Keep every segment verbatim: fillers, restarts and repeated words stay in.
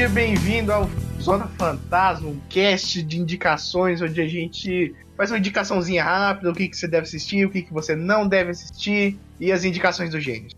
Seja bem-vindo ao Zona Fantasma, um cast de indicações onde a gente faz uma indicaçãozinha rápida, o que, que você deve assistir, o que, que você não deve assistir e as indicações do gênero.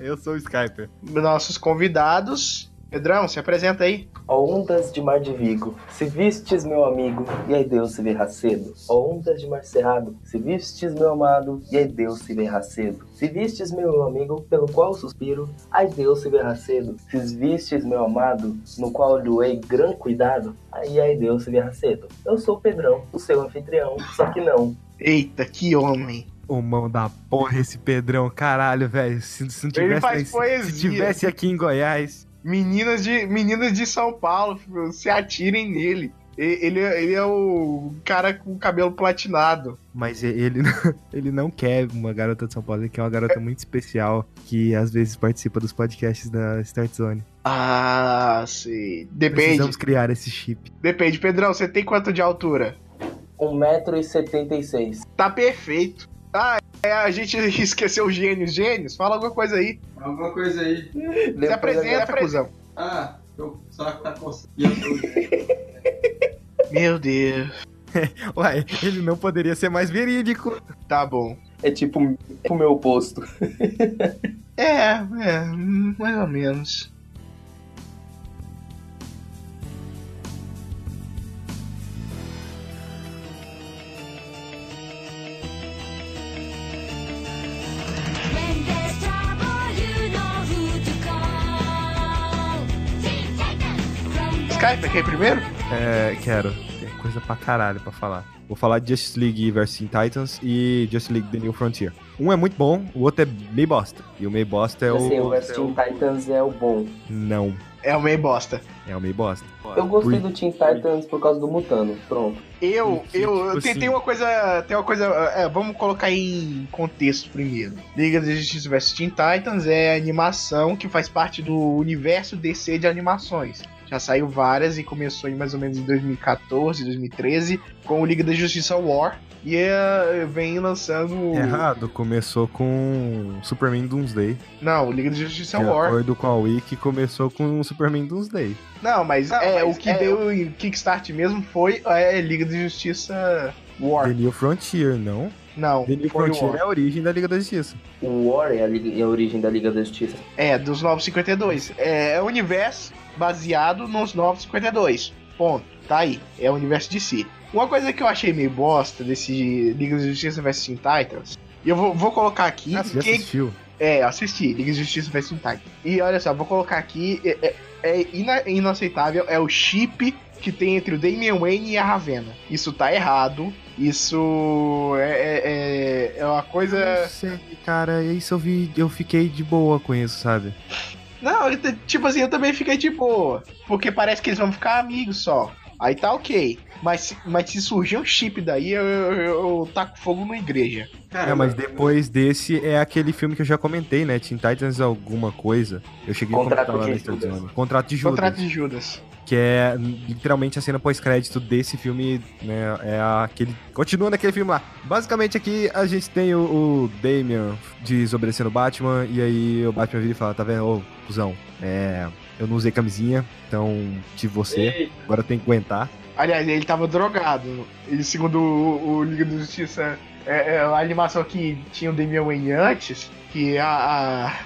Eu sou o Skyper. Nossos convidados... Pedrão, se apresenta aí. Ó ondas de mar de Vigo, se vistes, meu amigo, e aí Deus se verá cedo. Ó ondas de mar cerrado, se vistes, meu amado, e aí Deus se verá cedo. Se vistes, meu amigo, pelo qual suspiro, ai Deus se verá cedo. Se vistes, meu amado, no qual doei gran cuidado, aí ai Deus se verá cedo. Eu sou o Pedrão, o seu anfitrião, só que não. Eita, que homem. Ô, mão da porra, esse Pedrão, caralho, velho. Se, se, se, se tivesse aqui em Goiás... Meninas de, meninas de São Paulo, se atirem nele. Ele, ele é o cara com o cabelo platinado. Mas ele, ele não quer uma garota de São Paulo, ele quer uma garota muito especial que às vezes participa dos podcasts da Startzone. Ah, sim. Depende. Precisamos criar esse chip. Depende. Pedrão, você tem quanto de altura? um metro e setenta e seis. Tá perfeito. Ah, a gente esqueceu os gênios. Gênios, fala alguma coisa aí. Alguma coisa aí. Se apresenta, cuzão. Ah, eu só que tá coçando. Meu Deus. Uai, ele não poderia ser mais verídico. Tá bom. É tipo o meu posto. é, é, mais ou menos. Skype, quer ir primeiro? É, quero. Tem coisa pra caralho pra falar. Vou falar de Justice League versus Teen Titans e Justice League The New Frontier. Um é muito bom, o outro é meio bosta. E o meio bosta é eu o... Sei, o versus Teen Titans é o bom. Não. É o meio bosta. É o meio bosta. Eu gostei por... do Teen Titans por causa do Mutano, pronto. Eu, eu, eu, eu tentei uma coisa... Tem uma coisa é, vamos colocar em contexto primeiro. Liga da Justiça versus Teen Titans é a animação que faz parte do universo D C de animações. Já saiu várias e começou em mais ou menos em dois mil e quatorze, dois mil e treze, com o Liga da Justiça War. E uh, vem lançando... Errado, começou com Superman Doomsday. Não, o Liga da Justiça War. De acordo com a Wiki, começou com o Superman Doomsday. Não, mas, Não, é, mas o que é... deu o kickstart mesmo foi a Liga da Justiça War. The New Frontier, não? Não. The New Frontier é a origem da Liga da Justiça. O War é a, Liga, é a origem da Liga da Justiça. É, dos Novos cinquenta e dois. É o universo baseado nos Novos cinquenta e dois. Ponto. Tá aí. É o universo D C. Uma coisa que eu achei meio bosta desse Liga da Justiça versus Teen Titans, e eu vou, vou colocar aqui... Ah, você que... assistiu? É, assisti. Liga da Justiça versus Teen Titans. E olha só, vou colocar aqui... É, é, é ina- inaceitável. É o chip que tem entre o Damian Wayne e a Ravena. Isso tá errado. Isso é, é, é uma coisa... Eu sei, cara. Isso eu vi... Eu fiquei de boa com isso, sabe? Não, tipo assim, eu também fiquei de boa. Porque parece que eles vão ficar amigos só. Aí tá ok. Mas, mas se surgir um chip daí, eu, eu, eu taco fogo na igreja. Caramba. É, mas depois desse é aquele filme que eu já comentei, né? Teen Titans alguma coisa. Eu cheguei Contrato a comentar lá na Startzone. Contrato de Judas. Contrato de Judas. Que é literalmente a cena pós-crédito desse filme, né? É aquele... Continua naquele filme lá. Basicamente aqui a gente tem o, o Damian desobedecendo o Batman. E aí o Batman vira e fala, tá vendo? Ô, cuzão, é... eu não usei camisinha, então tive você. Ei. Agora tem que aguentar. Aliás, ele tava drogado. E segundo o, o Liga da Justiça, é, é, a animação que tinha o Damian Wayne antes, que a, a,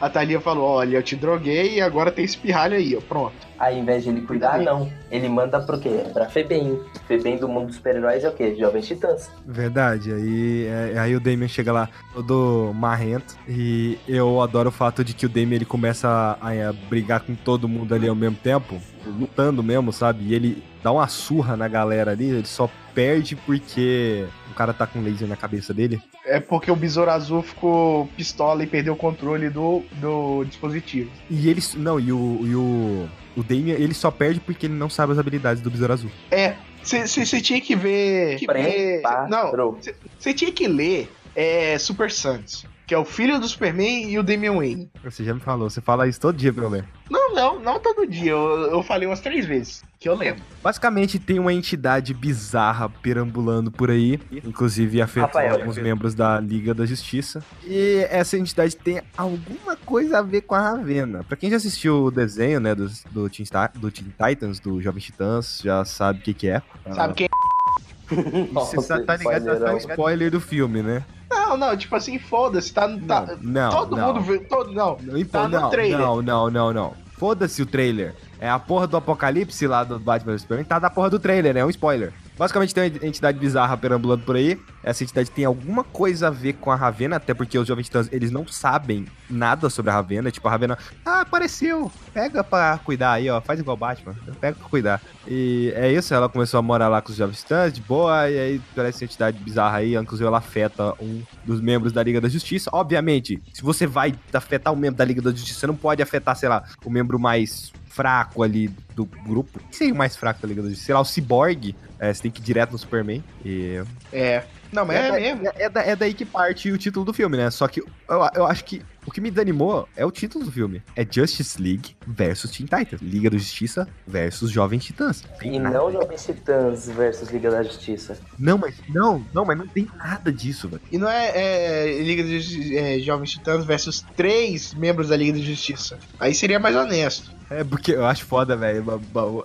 a Thalia falou, olha, eu te droguei e agora tem esse pirralho aí, ó, pronto. Aí, ao invés de ele cuidar, não. Ele manda pro quê? Pra Febem. Febem do mundo dos super-heróis é o quê? Jovens Titãs. Verdade. Aí, é, aí o Damian chega lá todo marrento. E eu adoro o fato de que o Damian ele começa a, a brigar com todo mundo ali ao mesmo tempo. Lutando mesmo, sabe? E ele dá uma surra na galera ali. Ele só perde porque o cara tá com laser na cabeça dele. É porque o Besouro Azul ficou pistola e perdeu o controle do, do dispositivo. E ele... Não, e o... E o... O Damian, ele só perde porque ele não sabe as habilidades do Besouro Azul. É, você tinha que ver... Que ver não, você tinha que ler é, Super Santos, que é o filho do Superman e o Damian Wayne. Você já me falou, você fala isso todo dia pra eu ler. Não, não, não todo dia, eu, eu falei umas três vezes, que eu lembro. Basicamente tem uma entidade bizarra perambulando por aí, inclusive afetando Rafael, alguns membros da Liga da Justiça. E essa entidade tem alguma coisa... coisa a ver com a Ravena. Pra quem já assistiu o desenho, né, do, do, Teen, do Teen Titans, do Jovem Titãs, já sabe o que que é. Sabe ah, quem é? Você tá, tá ligado, tá ligado, spoiler do filme, né? Não, não, tipo assim, foda-se, tá... Não, tá não, todo não. mundo vê, todo... Não, não tá no não, trailer. Não, não, não, não. Foda-se o trailer. É a porra do apocalipse lá do Batman Experiment, tá da porra do trailer, né? É um spoiler. Basicamente tem uma entidade bizarra perambulando por aí. Essa entidade tem alguma coisa a ver com a Ravena, até porque os Jovens Titãs, eles não sabem nada sobre a Ravena. Tipo, a Ravena, ah, apareceu, pega pra cuidar aí, ó, faz igual o Batman, pega pra cuidar. E é isso, ela começou a morar lá com os Jovens Titãs, de boa, e aí parece essa entidade bizarra aí, inclusive ela afeta um dos membros da Liga da Justiça. Obviamente, se você vai afetar um membro da Liga da Justiça, você não pode afetar, sei lá, o membro mais fraco ali do grupo. O que seria o mais fraco da Liga da Justiça? Sei lá, o Cyborg. É, você tem que ir direto no Superman. E... É. Não, mas é, é, da, mesmo. É, é, da, é daí que parte o título do filme, né? Só que eu, eu acho que o que me desanimou é o título do filme. É Justice League versus Teen Titans. Liga da Justiça versus Jovens Titãs. E nada. Não Jovens Titãs versus Liga da Justiça. Não, mas não, não, mas não tem nada disso, velho. E não é, é Liga da Justiça, é, Jovens Titãs versus três membros da Liga da Justiça. Aí seria mais honesto. É, porque eu acho foda, velho.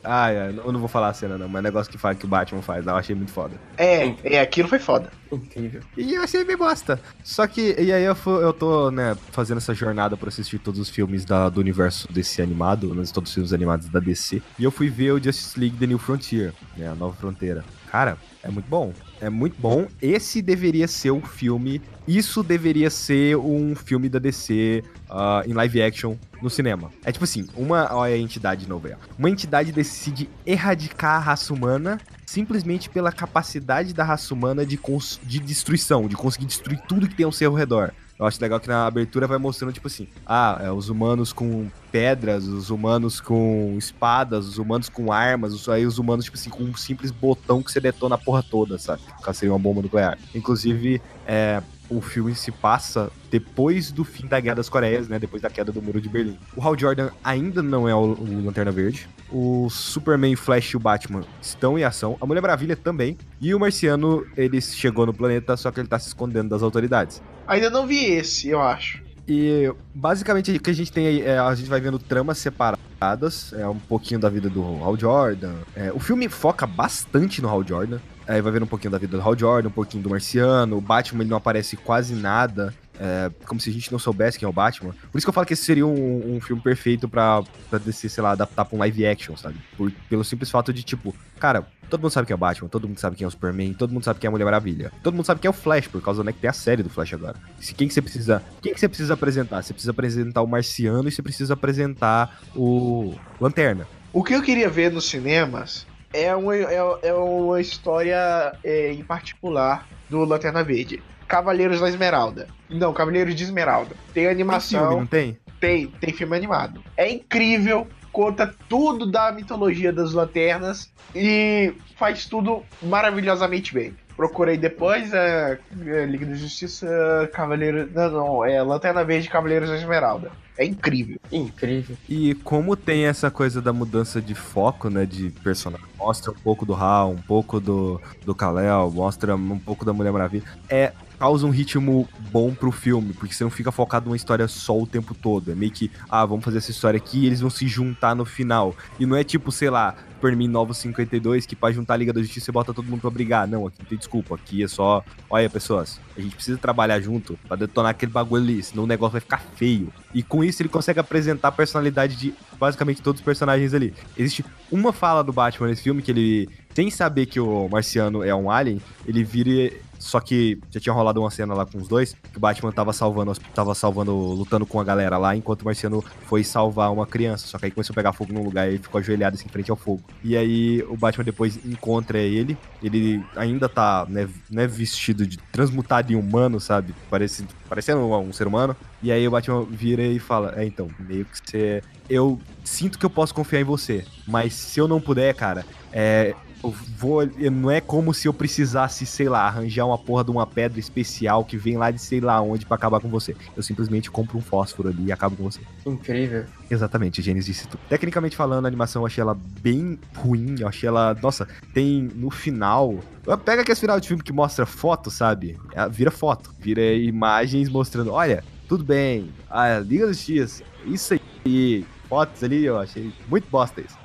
Ah, eu não vou falar a cena, não, mas o negócio que fala que o Batman faz, eu achei muito foda. É, é, aquilo foi foda. Incrível. E eu achei bem bosta. Só que, e aí eu, eu tô, né, fazendo essa jornada pra assistir todos os filmes da, do universo D C animado, todos os filmes animados da D C, e eu fui ver o Justice League The New Frontier, né, a Nova Fronteira. Cara, é muito bom. É muito bom. Esse deveria ser um filme... Isso deveria ser um filme da D C uh, em live action no cinema. É tipo assim, uma ó, é a entidade nova. Uma entidade decide erradicar a raça humana simplesmente pela capacidade da raça humana de, cons- de destruição, de conseguir destruir tudo que tem ao seu redor. Eu acho legal que na abertura vai mostrando, tipo assim, ah, é, os humanos com pedras, os humanos com espadas, os humanos com armas, os, aí os humanos, tipo assim, com um simples botão que você detona a porra toda, sabe? Porque seria uma bomba nuclear. Inclusive, é, o filme se passa depois do fim da Guerra das Coreias, né? Depois da queda do Muro de Berlim. O Hal Jordan ainda não é o, o Lanterna Verde. O Superman, Flash e o Batman estão em ação. A Mulher Maravilha também. E o Marciano, ele chegou no planeta, só que ele tá se escondendo das autoridades. Ainda não vi esse, eu acho. E basicamente o que a gente tem aí, é, a gente vai vendo tramas separadas, é um pouquinho da vida do Hal Jordan. É, o filme foca bastante no Hal Jordan. Aí vai vendo um pouquinho da vida do Hal Jordan, um pouquinho do Marciano. O Batman, ele não aparece quase nada. É, como se a gente não soubesse quem é o Batman. Por isso que eu falo que esse seria um, um filme perfeito pra, pra D C, sei lá, adaptar pra um live action, sabe? Por, pelo simples fato de, tipo, cara, todo mundo sabe quem é o Batman, todo mundo sabe quem é o Superman, todo mundo sabe quem é a Mulher Maravilha, todo mundo sabe quem é o Flash, por causa, né, que tem a série do Flash agora. Se, quem que você precisa, quem que você precisa apresentar? Você precisa apresentar o Marciano e você precisa apresentar o Lanterna. O que eu queria ver nos cinemas é uma, é, é uma história é, em particular do Lanterna Verde. Cavaleiros da Esmeralda. Não, Cavaleiros de Esmeralda. Tem animação. Tem filme, não tem? Tem, tem filme animado. É incrível, conta tudo da mitologia das lanternas e faz tudo maravilhosamente bem. Procurei depois a é, Liga da Justiça, Cavaleiros... Não, não, é Lanterna Verde, Cavaleiros da Esmeralda. É incrível. Incrível. E como tem essa coisa da mudança de foco, né, de personagem, mostra um pouco do Hal, um pouco do, do Kal-El, mostra um pouco da Mulher Maravilha, é... causa um ritmo bom pro filme, porque você não fica focado numa história só o tempo todo. É meio que, ah, vamos fazer essa história aqui e eles vão se juntar no final. E não é tipo, sei lá, Superman Novos cinquenta e dois, que pra juntar a Liga da Justiça você bota todo mundo pra brigar. Não, aqui não tem desculpa, aqui é só... Olha, pessoas, a gente precisa trabalhar junto pra detonar aquele bagulho ali, senão o negócio vai ficar feio. E com isso ele consegue apresentar a personalidade de basicamente todos os personagens ali. Existe uma fala do Batman nesse filme que ele, sem saber que o Marciano é um alien, ele vira... Só que já tinha rolado uma cena lá com os dois, que o Batman tava salvando, tava salvando, lutando com a galera lá, enquanto o Marciano foi salvar uma criança. Só que aí começou a pegar fogo num lugar e ele ficou ajoelhado assim, em frente ao fogo. E aí o Batman depois encontra ele, ele ainda tá, né, né, vestido de transmutado em humano, sabe? Parece, parecendo um, um ser humano. E aí o Batman vira e fala, é, então, meio que você... Eu sinto que eu posso confiar em você, mas se eu não puder, cara, é... Eu vou, eu, não é como se eu precisasse, sei lá, arranjar uma porra de uma pedra especial que vem lá de sei lá onde pra acabar com você. Eu simplesmente compro um fósforo ali e acabo com você. Incrível. Exatamente, Gênesis disse tudo. Tecnicamente falando, a animação eu achei ela bem ruim, eu achei ela... Nossa, tem no final... Pega aquele final de filme que mostra foto, sabe? Vira foto, vira imagens mostrando, olha... tudo bem. A Liga da Justiça, isso aí. Fotos ali, eu achei muito bosta isso.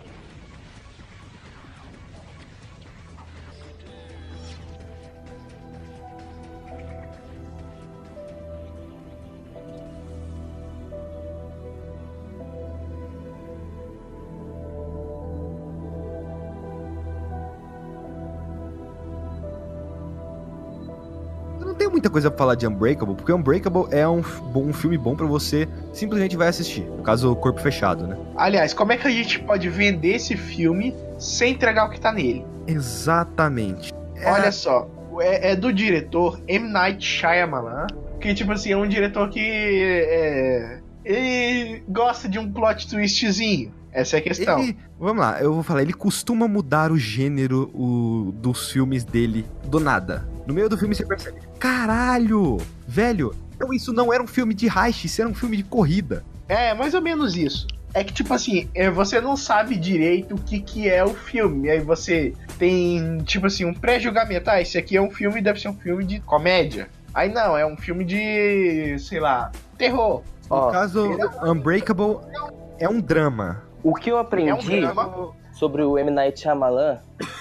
Muita coisa pra falar de Unbreakable, porque Unbreakable é um, um filme bom pra você simplesmente vai assistir, no caso o corpo fechado, né? Aliás, como é que a gente pode vender esse filme sem entregar o que tá nele? Exatamente. É... Olha só, é, é do diretor M. Night Shyamalan, que tipo assim, é um diretor que é, ele gosta de um plot twistzinho. Essa é a questão. Ele, vamos lá, eu vou falar, ele costuma mudar o gênero o, dos filmes dele do nada. No meio do filme você percebe, caralho, velho, então isso não era um filme de heist, isso era um filme de corrida. É, mais ou menos isso. É que tipo assim, você não sabe direito o que, que é o filme, aí você tem tipo assim, um pré-julgamento, ah, esse aqui é um filme, deve ser um filme de comédia. Aí não, é um filme de, sei lá, terror. No Ó, caso, é... Unbreakable é um drama. O que eu aprendi é um sobre o M. Night Shyamalan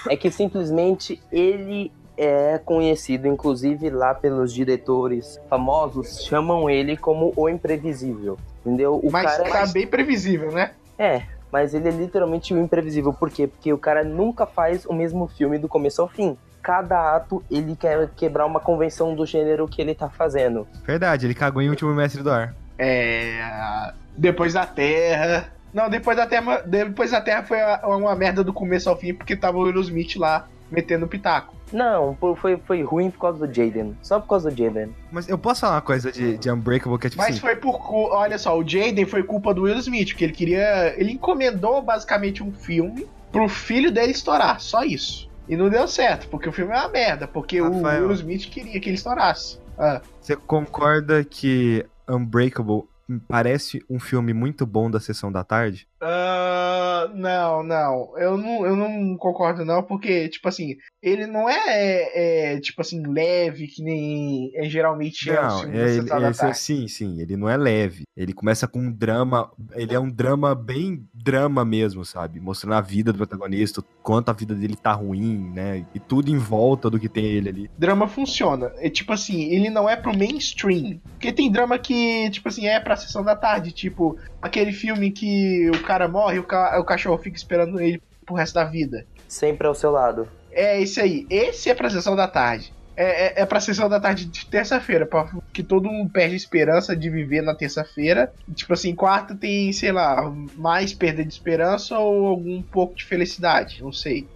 é que simplesmente ele é conhecido, inclusive lá pelos diretores famosos, chamam ele como o imprevisível, entendeu? O mas cara tá mais... bem previsível, né? É, mas ele é literalmente o imprevisível. Por quê? Porque o cara nunca faz o mesmo filme do começo ao fim. Cada ato ele quer quebrar uma convenção do gênero que ele tá fazendo. Verdade, ele cagou em Último Mestre do Ar. É... Depois da Terra... Não, depois da Terra, depois da Terra foi uma merda do começo ao fim, porque tava o Will Smith lá, metendo o pitaco. Não, foi, foi ruim por causa do Jaden. Só por causa do Jaden. Mas eu posso falar uma coisa de, de Unbreakable que é tipo Mas assim... foi por culpa... Olha só, o Jaden foi culpa do Will Smith, porque ele queria... Ele encomendou basicamente um filme pro filho dele estourar, só isso. E não deu certo, porque o filme é uma merda, porque Rafael, o Will Smith queria que ele estourasse. Ah. Você concorda que Unbreakable... parece um filme muito bom da Sessão da Tarde? Uh, não, não. Eu não, eu não concordo não, porque, tipo assim, ele não é, é, é tipo assim, leve, que nem é geralmente não, é o filme é, da Sessão ele, da Tarde. É, sim, sim, ele não é leve. Ele começa com um drama, ele é um drama bem drama mesmo, sabe? Mostrando a vida do protagonista, quanto a vida dele tá ruim, né? E tudo em volta do que tem ele ali. Drama funciona. É tipo assim, ele não é pro mainstream. Porque tem drama que, tipo assim, é pra a Sessão da Tarde, tipo, aquele filme que o cara morre e o, ca- o cachorro fica esperando ele pro resto da vida. Sempre ao Seu Lado. É, esse aí. Esse é pra Sessão da Tarde. É, é, é pra Sessão da Tarde de terça-feira, pra que todo mundo perde a esperança de viver na terça-feira. Tipo assim, quarta tem, sei lá, mais perda de esperança ou algum pouco de felicidade, não sei.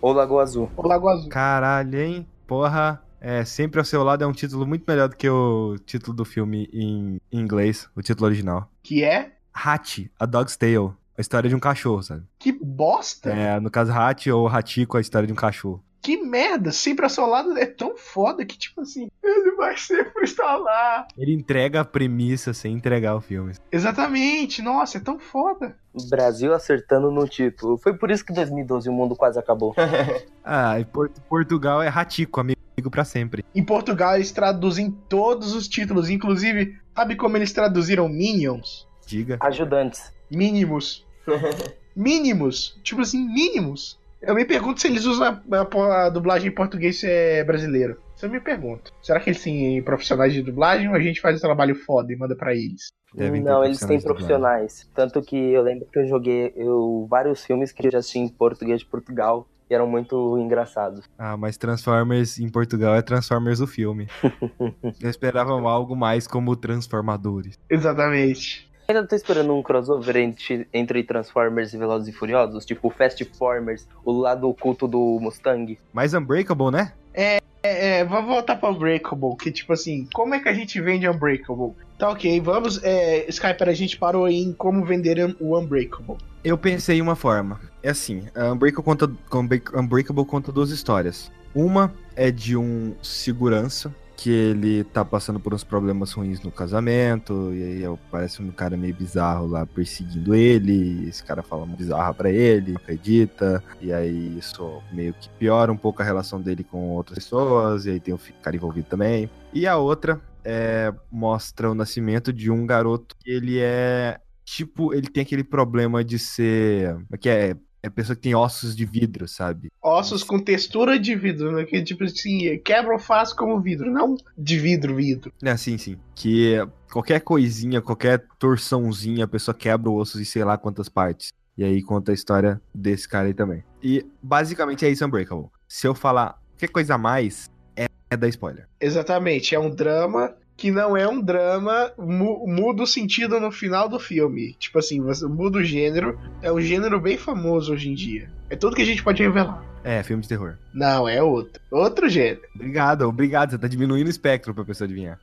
Ou Lagoa Azul. Ou Lagoa Azul. Caralho, hein? Porra. É, Sempre ao Seu Lado é um título muito melhor do que o título do filme em inglês, o título original. Que é? Hachi, A Dog's Tale, a história de um cachorro, sabe? Que bosta! É, no caso Hachi ou Hachiko, a história de um cachorro. Que merda! Sempre ao Seu Lado é tão foda que, tipo assim, ele vai sempre estar lá. Ele entrega a premissa sem entregar o filme. Exatamente! Nossa, é tão foda! O Brasil acertando no título. Foi por isso que em dois mil e doze o mundo quase acabou. Ah, e Porto, Portugal é Hachiko, amigo. Pra sempre. Em Portugal eles traduzem todos os títulos, inclusive, sabe como eles traduziram Minions? Diga. Ajudantes. Mínimos. Mínimos. Tipo assim, mínimos. Eu me pergunto se eles usam a, a dublagem em português é brasileiro. Isso eu me pergunto. Será que eles têm profissionais de dublagem ou a gente faz um trabalho foda e manda pra eles? Não, eles têm profissionais. Tanto que eu lembro que eu joguei eu, vários filmes que eu já assisti em português de Portugal. E eram muito engraçados. Ah, mas Transformers em Portugal é Transformers o filme. Eu esperava algo mais como Transformadores. Exatamente. Eu ainda tô esperando um crossover entre, entre Transformers e Velozes e Furiosos. Tipo o Fast Formers, o lado oculto do Mustang. Mas Unbreakable, né? É, é, é, vamos voltar pra Unbreakable. Que tipo assim, como é que a gente vende Unbreakable? Tá ok, vamos... É, Skyper, a gente parou aí em como vender o Unbreakable. Eu pensei em uma forma. É assim, a Unbreakable conta, Unbreakable conta duas histórias. Uma é de um segurança, que ele tá passando por uns problemas ruins no casamento, e aí parece um cara meio bizarro lá perseguindo ele, esse cara fala uma bizarra pra ele, não acredita, e aí isso meio que piora um pouco a relação dele com outras pessoas, e aí tem o cara envolvido também. E a outra... é, mostra o nascimento de um garoto que ele é, tipo, ele tem aquele problema de ser, que é, é pessoa que tem ossos de vidro, sabe? Ossos com textura de vidro, né? Que tipo assim, quebra ou faz como vidro, não de vidro, vidro. É, sim, sim. Que qualquer coisinha, qualquer torçãozinha, a pessoa quebra o osso e sei lá quantas partes. E aí conta a história desse cara aí também. E basicamente é isso, Unbreakable. Se eu falar qualquer coisa a mais, é da spoiler. Exatamente, é um drama que não é um drama, mu- muda o sentido no final do filme. Tipo assim, você muda o gênero, é um gênero bem famoso hoje em dia. É tudo que a gente pode revelar. É, filme de terror. Não, é outro. Outro gênero. Obrigado, obrigado, você tá diminuindo o espectro pra pessoa adivinhar.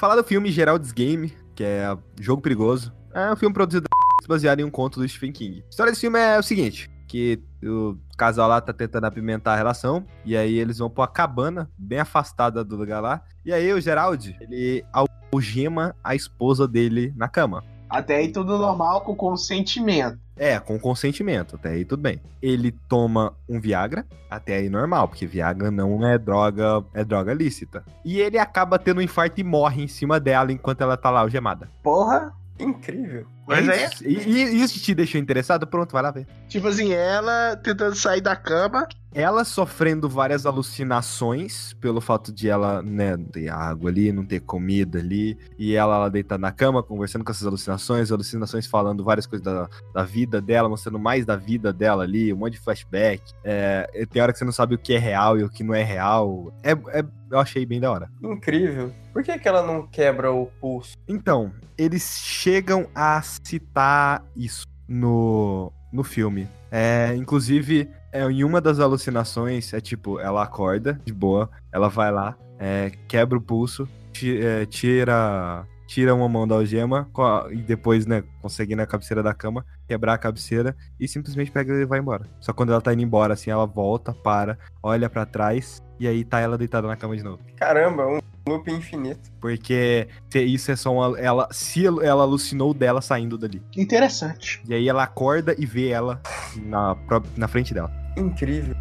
Falar do filme Gerald's Game, que é Jogo Perigoso, é um filme produzido baseado em um conto do Stephen King. A história desse filme é o seguinte, que o casal lá tá tentando apimentar a relação, e aí eles vão pra uma cabana bem afastada do lugar lá, e aí o Gerald, ele algema a esposa dele na cama. Até aí tudo normal, com consentimento. É, com consentimento, até aí tudo bem. Ele toma um Viagra, até aí normal, porque Viagra não é droga, é droga lícita. E ele acaba tendo um infarto e morre em cima dela enquanto ela tá lá algemada. Porra, incrível. Mas isso, é... E, e isso te deixou interessado? Pronto, vai lá ver. Tipo assim, ela tentando sair da cama... Ela sofrendo várias alucinações pelo fato de ela, né, não ter água ali, não ter comida ali, e ela, ela deitada na cama, conversando com essas alucinações, alucinações falando várias coisas da, da vida dela, mostrando mais da vida dela ali, um monte de flashback. É, tem hora que você não sabe o que é real e o que não é real. É, é, eu achei bem da hora. Incrível. Por que que ela não quebra o pulso? Então, eles chegam a citar isso no, no filme. É, inclusive... É, em uma das alucinações, é tipo, ela acorda, de boa, ela vai lá, é, quebra o pulso, tira, é, tira, tira uma mão da algema, a, e depois, né, consegue ir na cabeceira da cama, quebrar a cabeceira, e simplesmente pega e vai embora. Só quando ela tá indo embora, assim, ela volta, para, olha pra trás, e aí tá ela deitada na cama de novo. Caramba, um loop infinito. Porque isso é só uma... Ela, se ela alucinou dela saindo dali. Interessante. E aí ela acorda e vê ela na, na frente dela. Incrível.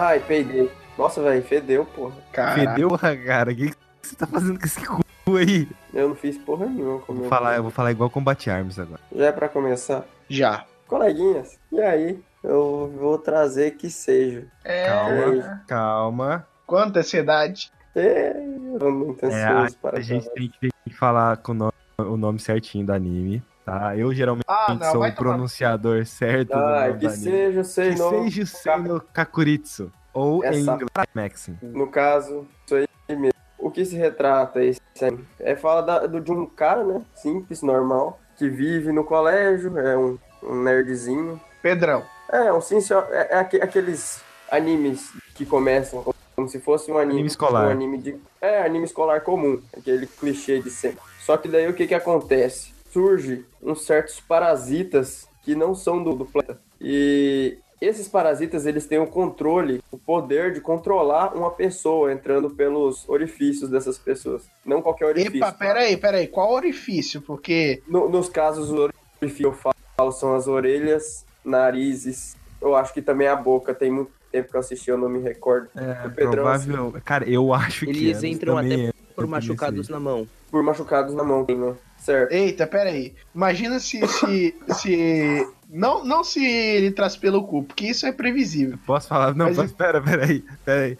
Ai, peidei. Nossa, velho, fedeu, porra. Caraca. Fedeu, cara? O que você tá fazendo com esse cu aí? Eu não fiz porra nenhuma. Com vou falar, eu vou falar igual Combat Arms agora. Já é pra começar? Já. Coleguinhas, e aí? Eu vou trazer que seja. É... Calma, calma. Quanta ansiedade. É, eu tô muito ansioso é, para a gente tem que, tem que falar com o nome, o nome certinho do anime. Tá, eu geralmente ah, não, sou o pronunciador certo ah, do nome que seja o Seino... Que seja o Seino Kakuritsu, ou essa em inglês, Maxim. No caso, isso aí mesmo. O que se retrata esse é fala da, do, de um cara, né, simples, normal, que vive no colégio, é um, um nerdzinho. Pedrão. É, um senhor, é, é aqueles animes que começam como se fosse um anime... Anime escolar. Um anime de, é, anime escolar comum, aquele clichê de sempre. Só que daí o que que acontece? Surge uns certos parasitas que não são do, do planeta. E esses parasitas, eles têm o controle, o poder de controlar uma pessoa entrando pelos orifícios dessas pessoas. Não qualquer orifício. Epa, peraí, peraí. Qual orifício? Porque... No, nos casos, os orifícios que eu falo são as orelhas, narizes, eu acho que também a boca. Tem muito tempo que eu assisti, eu não me recordo. É, o Pedrão, provável... Assim, cara, eu acho eles que... Eles entram até é, por machucados na mão. Por machucados na mão, não. Certo. Eita, peraí. Imagina se... se, se não, não se ele traz pelo cu, porque isso é previsível. Posso falar? Não, mas posso, espera, peraí. Peraí.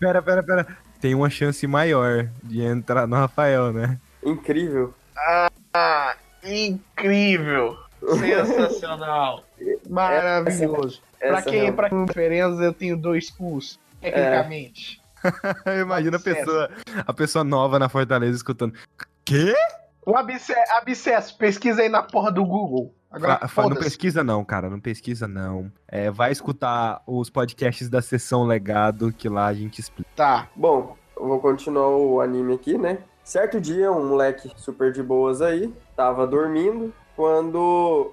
Pera, pera, pera. Tem uma chance maior de entrar no Rafael, né? Incrível. Ah, incrível. Sensacional. Maravilhoso. Essa, essa pra quem, pra quem diferença, eu tenho dois cus, tecnicamente. É. Imagina a pessoa, a pessoa nova na Fortaleza escutando. Quê? O abscesso, abscesso, pesquisa aí na porra do Google. Agora, Fra, não pesquisa não, cara, não pesquisa não. É, vai escutar os podcasts da Sessão Legado, que lá a gente explica. Tá, bom, eu vou continuar o anime aqui, né? Certo dia, um moleque super de boas aí, tava dormindo, quando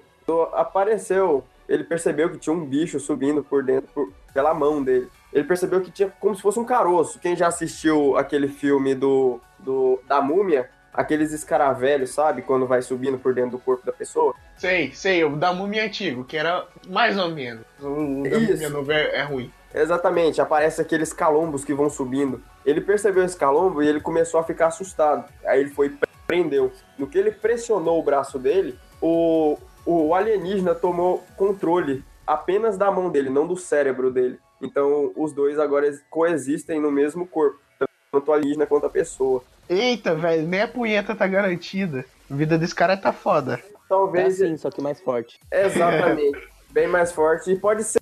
apareceu, ele percebeu que tinha um bicho subindo por dentro, por, pela mão dele. Ele percebeu que tinha como se fosse um caroço. Quem já assistiu aquele filme do, do da múmia, aqueles escaravelhos, sabe? Quando vai subindo por dentro do corpo da pessoa. Sei, sei, o da múmia antigo, que era mais ou menos. O da Isso. múmia novo é, é ruim. Exatamente, aparece aqueles calombos que vão subindo. Ele percebeu esse calombo e ele começou a ficar assustado. Aí ele foi e prendeu. No que ele pressionou o braço dele, o, o alienígena tomou controle apenas da mão dele, não do cérebro dele. Então os dois agora coexistem no mesmo corpo, tanto a alienígena quanto a pessoa. Eita, velho, nem a punheta tá garantida. A vida desse cara tá foda. Talvez é assim, só que mais forte. Exatamente, é. Bem mais forte. E pode ser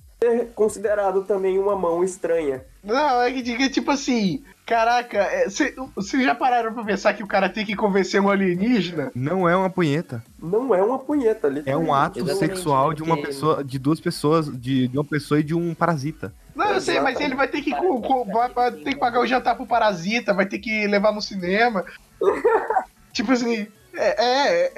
considerado também uma mão estranha. Não, é que tipo assim, caraca, vocês é, já pararam pra pensar que o cara tem que convencer um alienígena? Não é uma punheta. Não é uma punheta, literalmente. É um ato Exatamente. sexual de uma pessoa, de duas pessoas, de, de uma pessoa e de um parasita. Não, eu sei, mas ele vai ter que, com, com, vai, vai ter que pagar o jantar pro parasita, vai ter que levar no cinema. Tipo assim, é, é,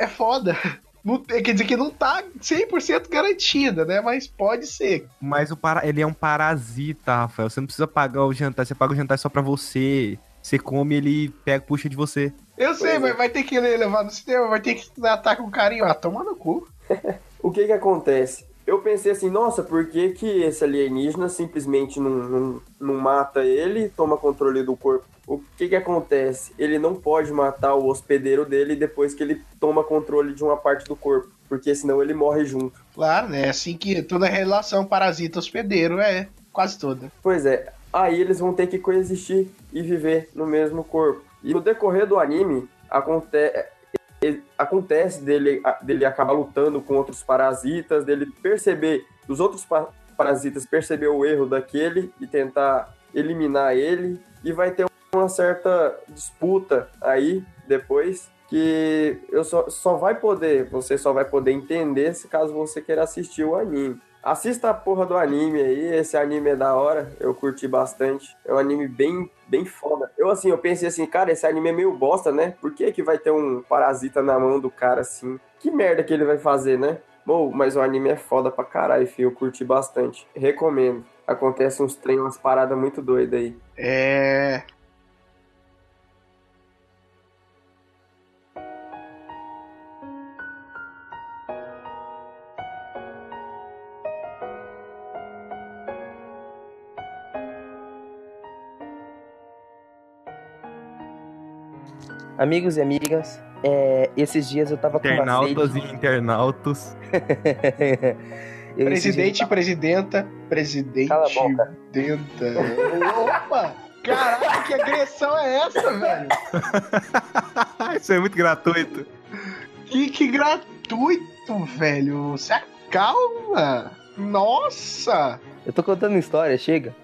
é, é foda. Não, quer dizer que não tá cem por cento garantida, né? Mas pode ser. Mas o para, ele é um parasita, Rafael. Você não precisa pagar o jantar, você paga o jantar só pra você. Você come, ele pega, puxa de você. Eu sei, mas vai ter que levar no cinema, vai ter que tratar com carinho. Ah, toma no cu. O que que acontece? Eu pensei assim, nossa, por que que esse alienígena simplesmente não, não, não mata ele e toma controle do corpo? O que que acontece? Ele não pode matar o hospedeiro dele depois que ele toma controle de uma parte do corpo, porque senão ele morre junto. Claro, né? Assim que toda relação parasita-hospedeiro é quase toda. Pois é, aí eles vão ter que coexistir e viver no mesmo corpo. E no decorrer do anime, acontece... Ele, acontece dele, dele acabar lutando com outros parasitas, dele perceber, dos outros pa- parasitas perceber o erro daquele e tentar eliminar ele, e vai ter uma certa disputa aí depois, que eu só, só vai poder, você só vai poder entender se caso você queira assistir o anime. Assista a porra do anime aí, esse anime é da hora, eu curti bastante, é um anime bem, bem foda. Eu assim, eu pensei assim, cara, esse anime é meio bosta, né? Por que que vai ter um parasita na mão do cara assim? Que merda que ele vai fazer, né? Bom, mas o anime é foda pra caralho, filho, eu curti bastante, recomendo. Acontece uns trem, umas paradas muito doidas aí. É... Amigos e amigas, é, esses dias eu tava com internautas e internautos. eu, Presidente e tava... presidenta. Presidente. Cala a boca. Opa! Caraca, que agressão é essa, velho? Isso é muito gratuito. Que, que gratuito, velho. Se acalma. Nossa! Eu tô contando história, chega.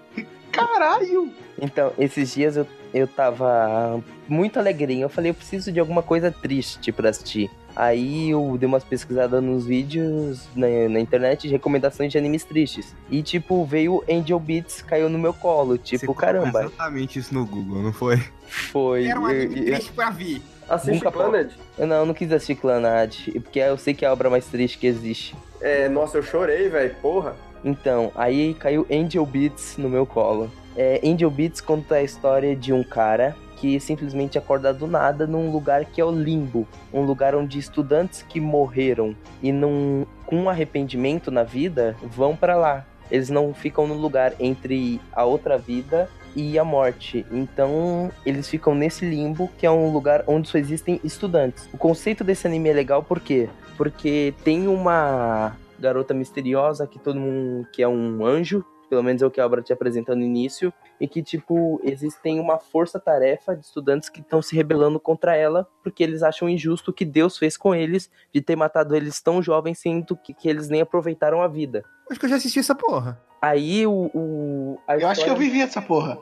Caralho! Então, esses dias eu, eu tava muito alegrinho. Eu falei, eu preciso de alguma coisa triste pra assistir. Aí eu dei umas pesquisadas nos vídeos na, na internet de recomendações de animes tristes. E, tipo, veio Angel Beats, caiu no meu colo. Tipo, você caramba. Exatamente isso no Google, não foi? Foi. Era um anime eu, triste eu, pra vir. Assiste Clannad? Não, eu não quis assistir Clannad. Porque eu sei que é a obra mais triste que existe. É, nossa, eu chorei, velho. Porra. Então, aí caiu Angel Beats no meu colo. É, Angel Beats conta a história de um cara que simplesmente acorda do nada num lugar que é o limbo. Um lugar onde estudantes que morreram e não, com arrependimento na vida vão pra lá. Eles não ficam no lugar entre a outra vida e a morte. Então, eles ficam nesse limbo, que é um lugar onde só existem estudantes. O conceito desse anime é legal por quê? Porque tem uma... garota misteriosa, que todo mundo que é um anjo, pelo menos é o que a obra te apresenta no início, e que, tipo, existem uma força-tarefa de estudantes que estão se rebelando contra ela, porque eles acham injusto o que Deus fez com eles, de ter matado eles tão jovens, sendo que, que eles nem aproveitaram a vida. Acho que eu já assisti essa porra. Aí o... o a eu história... acho que eu vivi essa porra.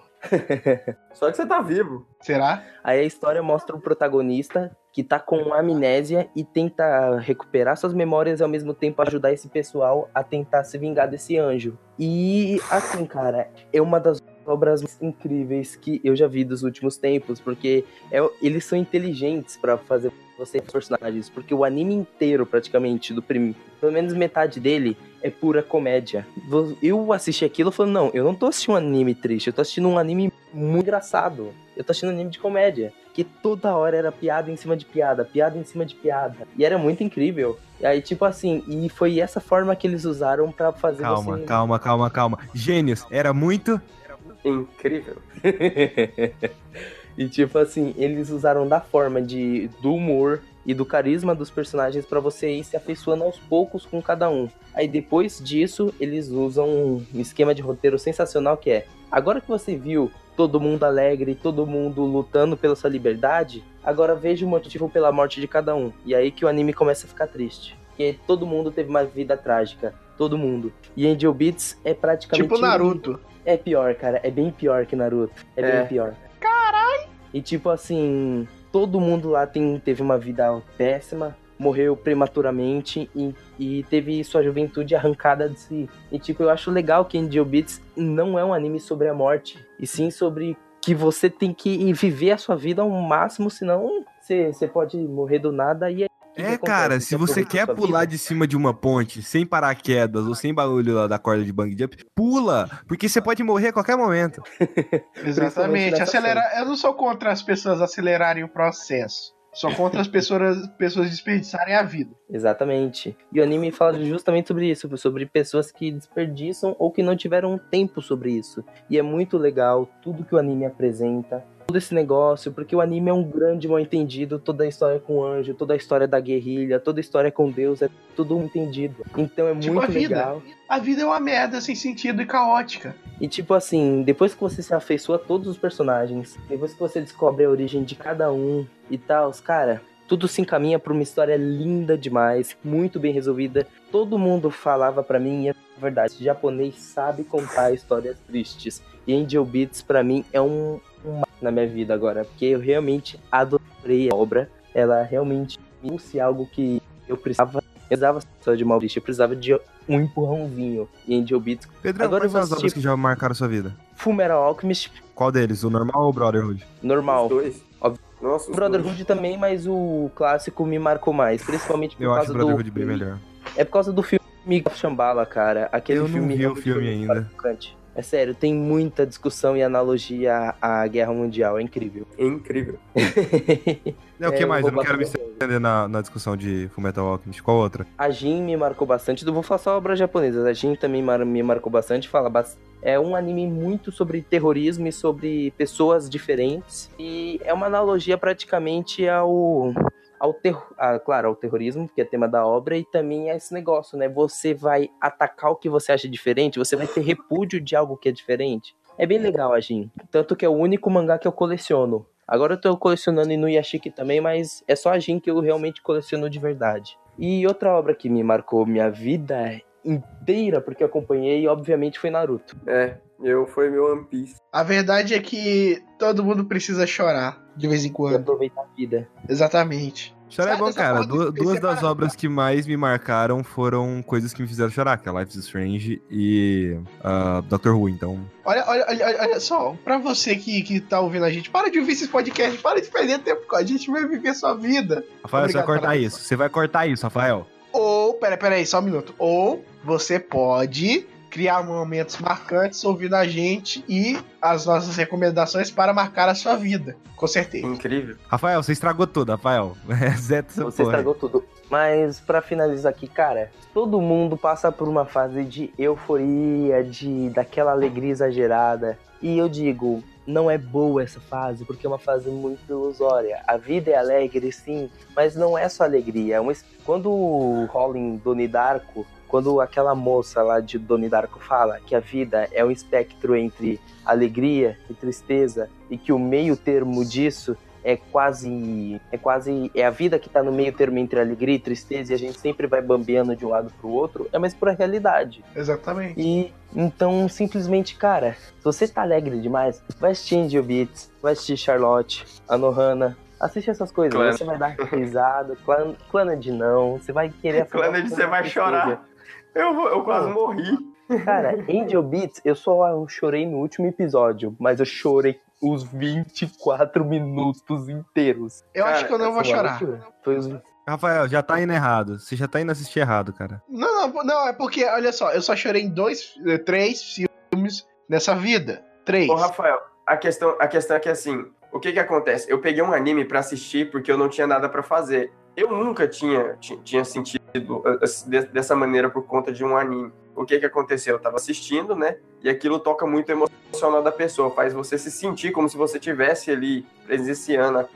Só que você tá vivo. Será? Aí a história mostra o protagonista que tá com amnésia e tenta recuperar suas memórias e ao mesmo tempo ajudar esse pessoal a tentar se vingar desse anjo. E assim, cara, é uma das obras mais incríveis que eu já vi dos últimos tempos, porque é, eles são inteligentes pra fazer você personagens, porque o anime inteiro praticamente, do prim... pelo menos metade dele, é pura comédia. Eu assisti aquilo e falei, não, eu não tô assistindo um anime triste, eu tô assistindo um anime muito engraçado, eu tô assistindo um anime de comédia, que toda hora era piada em cima de piada, piada em cima de piada, e era muito incrível. E aí, tipo assim, e foi essa forma que eles usaram pra fazer calma, você... Calma, calma, calma, calma. Gênios, era muito... incrível. E tipo assim, eles usaram da forma de, do humor e do carisma dos personagens pra você ir se afeiçoando aos poucos com cada um. Aí depois disso, eles usam um esquema de roteiro sensacional que é, agora que você viu todo mundo alegre, todo mundo lutando pela sua liberdade, agora veja o motivo pela morte de cada um. E aí que o anime começa a ficar triste. Porque todo mundo teve uma vida trágica. Todo mundo. E Angel Beats é praticamente... tipo Naruto. É pior, cara. É bem pior que Naruto. É, é. bem pior. Caralho! E tipo assim... todo mundo lá tem, teve uma vida péssima. Morreu prematuramente. E, e teve sua juventude arrancada de si. E tipo, eu acho legal que Angel Beats não é um anime sobre a morte. E sim sobre que você tem que viver a sua vida ao máximo. Senão você, você pode morrer do nada e... é, cara, se você quer pular de cima de uma ponte sem paraquedas ou sem barulho lá da corda de bungee jump, pula, porque você pode morrer a qualquer momento. Exatamente. Acelerar. Eu não sou contra as pessoas acelerarem o processo, só contra as pessoas, pessoas desperdiçarem a vida. Exatamente. E o anime fala justamente sobre isso, sobre pessoas que desperdiçam ou que não tiveram tempo sobre isso. E é muito legal tudo que o anime apresenta. Todo esse negócio, porque o anime é um grande mal entendido, toda a história com o anjo, toda a história da guerrilha, toda a história com Deus, é tudo entendido. Então é tipo muito a vida. Legal. A vida é uma merda sem sentido e caótica. E tipo assim, depois que você se afeiçoa a todos os personagens, depois que você descobre a origem de cada um e tal, cara, tudo se encaminha pra uma história linda demais, muito bem resolvida. Todo mundo falava pra mim, e é verdade, o japonês sabe contar histórias tristes. E Angel Beats pra mim é um... na minha vida agora, porque eu realmente adorei a obra, ela realmente trouxe algo que eu precisava, eu precisava só de uma lista, eu precisava de um empurrãozinho, e Angel Beats. Pedrão, agora quais as obras que já marcaram sua vida? Fullmetal Alchemist. Qual deles, o normal ou o Brotherhood? Normal. Os dois. Óbvio. Nossa, os Brotherhood dois. Também, mas o clássico me marcou mais, principalmente por eu causa do... eu acho o Brotherhood bem melhor. É por causa do filme do Shambhala, cara, aquele eu filme... eu não vi o filme ainda. É sério, tem muita discussão e analogia à Guerra Mundial, é incrível. É incrível. É, o que é, mais? Eu não quero me estender na, na discussão de Fullmetal Alchemist. Qual outra? Ajin me marcou bastante, eu vou falar só obras japonesas. Ajin também mar, me marcou bastante, fala bastante. É um anime muito sobre terrorismo e sobre pessoas diferentes. E é uma analogia praticamente ao... Ao terro... ah, claro, ao terrorismo, que é tema da obra, e também é esse negócio, né? Você vai atacar o que você acha diferente, você vai ter repúdio de algo que é diferente. É bem legal, Ajin. Tanto que é o único mangá que eu coleciono. Agora eu tô colecionando Inuyashiki também, mas é só Ajin que eu realmente coleciono de verdade. E outra obra que me marcou minha vida inteira, porque eu acompanhei, obviamente, foi Naruto. É, eu foi meu One Piece. A verdade é que todo mundo precisa chorar. De vez em quando. E aproveitar a vida. Exatamente. Chorar é bom, cara. Du- duas das obras que mais me marcaram foram coisas que me fizeram chorar, que é Life is Strange e uh, Doctor Who, então... Olha, olha, olha, olha só, pra você que, que tá ouvindo a gente, para de ouvir esse podcast, para de perder tempo com a gente, vai viver sua vida. Rafael, obrigado, você vai cortar isso. Você vai cortar isso, Rafael. Ou, pera, pera aí, só um minuto. Ou você pode... criar momentos marcantes ouvindo a gente e as nossas recomendações para marcar a sua vida, com certeza. Incrível. Rafael, você estragou tudo, Rafael. Zé, você porra. estragou tudo. Mas pra finalizar aqui, cara, todo mundo passa por uma fase de euforia, de, daquela alegria exagerada. E eu digo, não é boa essa fase, porque é uma fase muito ilusória. A vida é alegre, sim, mas não é só alegria. É um... Quando o Rolling Donnie Darko... Quando aquela moça lá de Donnie Darko fala que a vida é um espectro entre alegria e tristeza e que o meio termo disso é quase, é quase, é a vida que tá no meio termo entre alegria e tristeza, e a gente sempre vai bambeando de um lado pro outro, é mais pura realidade. Exatamente. E então, simplesmente, cara, se você tá alegre demais, vai assistir Angel Beats, vai assistir Charlotte, Anohana, assiste essas coisas, Clannad. Aí você vai dar risada, Clannad não, você vai querer... Clannad, você vai chorar. Eu, vou, eu quase morri. Cara, Angel Beats, eu só eu chorei no último episódio, mas eu chorei os vinte e quatro minutos inteiros. Eu cara, acho que eu não vou chorar. Foi os... Rafael, já tá indo errado. Você já tá indo assistir errado, cara. Não, não, não, é porque, olha só, eu só chorei em dois, três filmes nessa vida. Três. Ô, Rafael, a questão, a questão é que, assim, o que que acontece? Eu peguei um anime pra assistir porque eu não tinha nada pra fazer. Eu nunca tinha, tinha, tinha sentido dessa maneira por conta de um anime. O que que aconteceu? Eu tava assistindo, né? E aquilo toca muito o emocional da pessoa. Faz você se sentir como se você estivesse ali presenciando.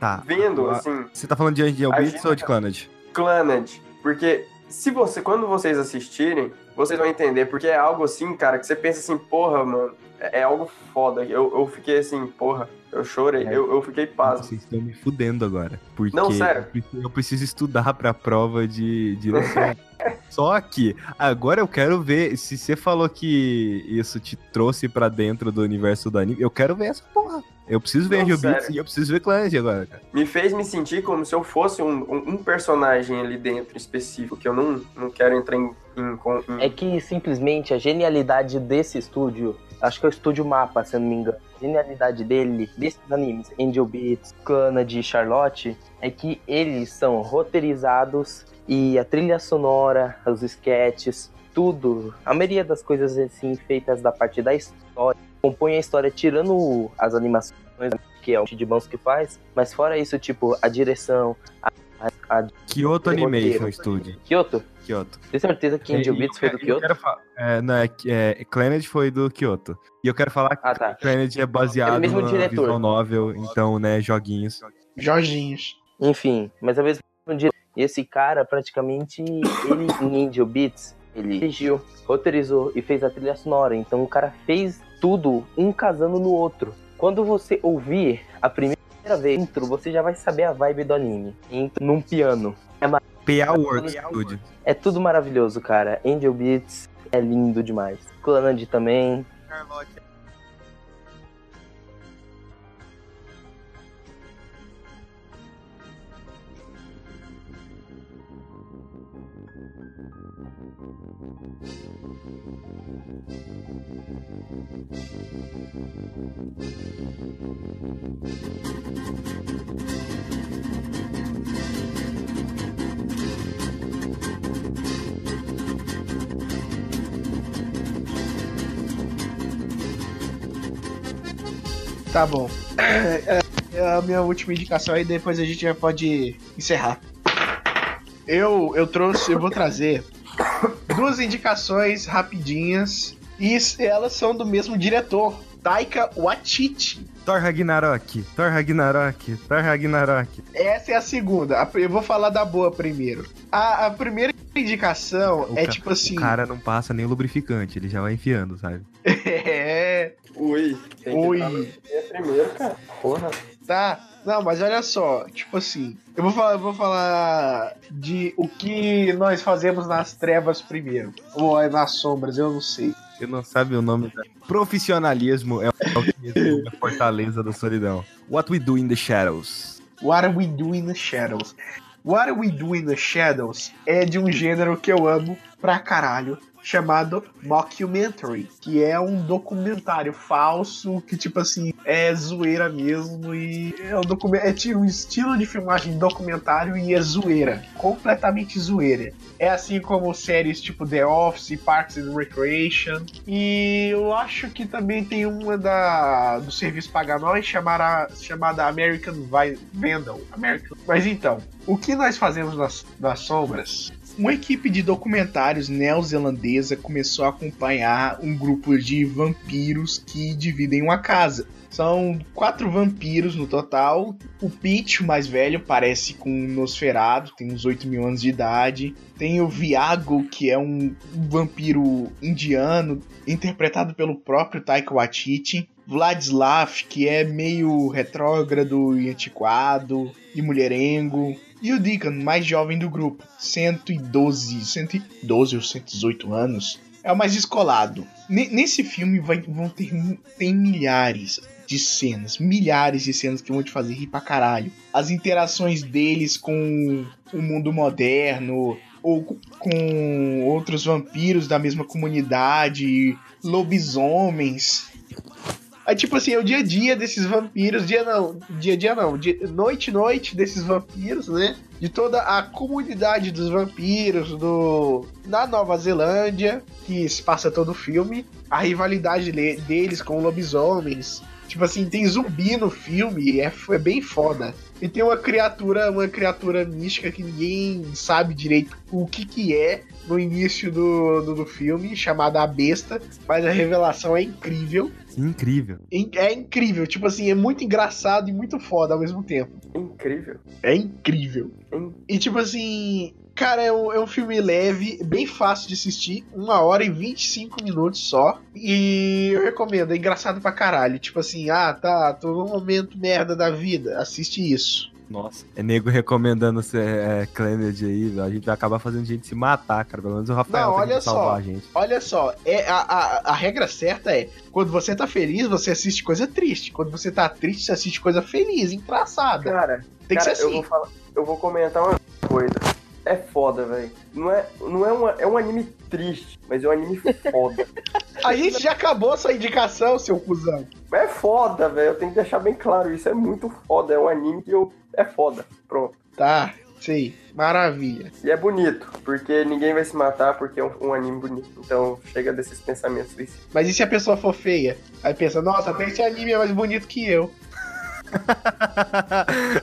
Tá. Vendo, assim... Você tá falando de Angel Beats ou de Clannad? Clannad. Porque se você, quando vocês assistirem, vocês vão entender. Porque é algo assim, cara, que você pensa assim, porra, mano, é algo foda. Eu, eu fiquei assim, porra, eu chorei, é. eu, eu fiquei pasmo. Vocês estão me fudendo agora. Porque não, sério. Eu preciso estudar pra prova de... de... Só que agora eu quero ver, se você falou que isso te trouxe pra dentro do universo do anime, eu quero ver essa porra. Eu preciso ver Angel Beats e eu preciso ver Clannad agora, cara. Me fez me sentir como se eu fosse um, um, um personagem ali dentro específico, que eu não, não quero entrar em, em, em... É que simplesmente a genialidade desse estúdio, acho que é o estúdio Mapa, se eu não me engano, a genialidade dele, desses animes, Angel Beats, Clannad e Charlotte, é que eles são roteirizados e a trilha sonora, os sketches, tudo, a maioria das coisas assim feitas da parte da história, compõe a história tirando as animações, que é o de mãos que faz, mas fora isso, tipo, a direção, a... a, a Kyoto Animation Studio. Kyoto? Kyoto. Tem certeza que Angel Beats foi do Kyoto? É, não, é, é, Clannad foi do Kyoto. E eu quero falar que ah, tá. Clannad é baseado no visual novel, então, né, joguinhos. Jorginhos. Enfim, mas ao mesmo diretor. E esse cara, praticamente, ele em Angel Beats, ele dirigiu, roteirizou e fez a trilha sonora. Então o cara fez tudo, um casando no outro. Quando você ouvir a primeira vez intro, você já vai saber a vibe do anime. Intro num piano. É mar... P A Works Studio. É tudo maravilhoso, cara. Angel Beats é lindo demais. Clannad também. Charlotte. Tá bom. É a minha última indicação aí, depois a gente já pode encerrar. Eu, eu trouxe, eu vou trazer duas indicações rapidinhas e elas são do mesmo diretor, Taika Waititi. Thor Ragnarok, Thor Ragnarok, Thor Ragnarok. Essa é a segunda. Eu vou falar da boa primeiro. A, a primeira indicação o é ca... tipo assim... O cara não passa nem lubrificante, ele já vai enfiando, sabe? É... Ui, tem Ui. Que falar primeiro, cara. Porra. Tá, não, mas olha só, tipo assim, eu vou falar, eu vou falar de o que nós fazemos nas trevas primeiro, ou é nas sombras, eu não sei. Você não sabe o nome da... Profissionalismo é a fortaleza da solidão. What We Do in the Shadows. What We Do in the Shadows. What We Do in the Shadows é de um gênero que eu amo pra caralho, chamado mockumentary, que é um documentário falso, que tipo assim, é zoeira mesmo, e é um, docu- é, tipo, um estilo de filmagem documentário e é zoeira, completamente zoeira. É assim como séries tipo The Office, Parks and Recreation, e eu acho que também tem uma da, do serviço Paga Nós, chamada, chamada American Vandal. American. Mas então, o que nós fazemos nas, nas sombras? Uma equipe de documentários neozelandesa começou a acompanhar um grupo de vampiros que dividem uma casa. São quatro vampiros no total. O Pete, o mais velho, parece com um Nosferatu, tem uns oito mil anos de idade. Tem o Viago, que é um vampiro indiano, interpretado pelo próprio Taika Waititi. Vladislav, que é meio retrógrado e antiquado e mulherengo. E o Deacon, mais jovem do grupo, cento e doze, cento e doze ou cento e dezoito anos, é o mais descolado. N- nesse filme vai, vão ter tem milhares de cenas, milhares de cenas que vão te fazer rir pra caralho. As interações deles com o mundo moderno, ou com outros vampiros da mesma comunidade, lobisomens. É tipo assim, é o dia a dia desses vampiros, dia não, dia a dia não, dia, noite noite desses vampiros, né? De toda a comunidade dos vampiros do, na Nova Zelândia, que se passa todo o filme, a rivalidade le, deles com lobisomens. Tipo assim, tem zumbi no filme, é, é bem foda. E tem uma criatura, uma criatura mística que ninguém sabe direito o que que é no início do, do, do filme, chamada a Besta, mas a revelação é incrível. Incrível. É incrível, tipo assim, é muito engraçado e muito foda ao mesmo tempo. Incrível. É incrível. E tipo assim, cara, é um, é um filme leve, bem fácil de assistir, uma hora e vinte e cinco minutos só. E eu recomendo, é engraçado pra caralho. Tipo assim, ah, tá, tô num momento merda da vida, assiste isso. Nossa, é nego recomendando ser é, Clannad aí, a gente vai acabar fazendo a gente se matar, cara. Pelo menos o Rafael não, tem que salvar só, a gente. Olha só, é, a, a, a regra certa é, quando você tá feliz, você assiste coisa triste. Quando você tá triste, você assiste coisa feliz, engraçada. Cara, tem que cara, ser assim. Eu vou, falar, eu vou comentar uma coisa. É foda, velho. Não é, não é, uma, é um anime triste, mas é um anime foda. A gente já acabou essa indicação, seu cuzão. É foda, velho. Eu tenho que deixar bem claro. Isso é muito foda. É um anime que eu... É foda. Pronto. Tá. Sei. Maravilha. E é bonito, porque ninguém vai se matar porque é um, um anime bonito. Então chega desses pensamentos. Desse. Mas e se a pessoa for feia? Aí pensa, nossa, até esse anime é mais bonito que eu.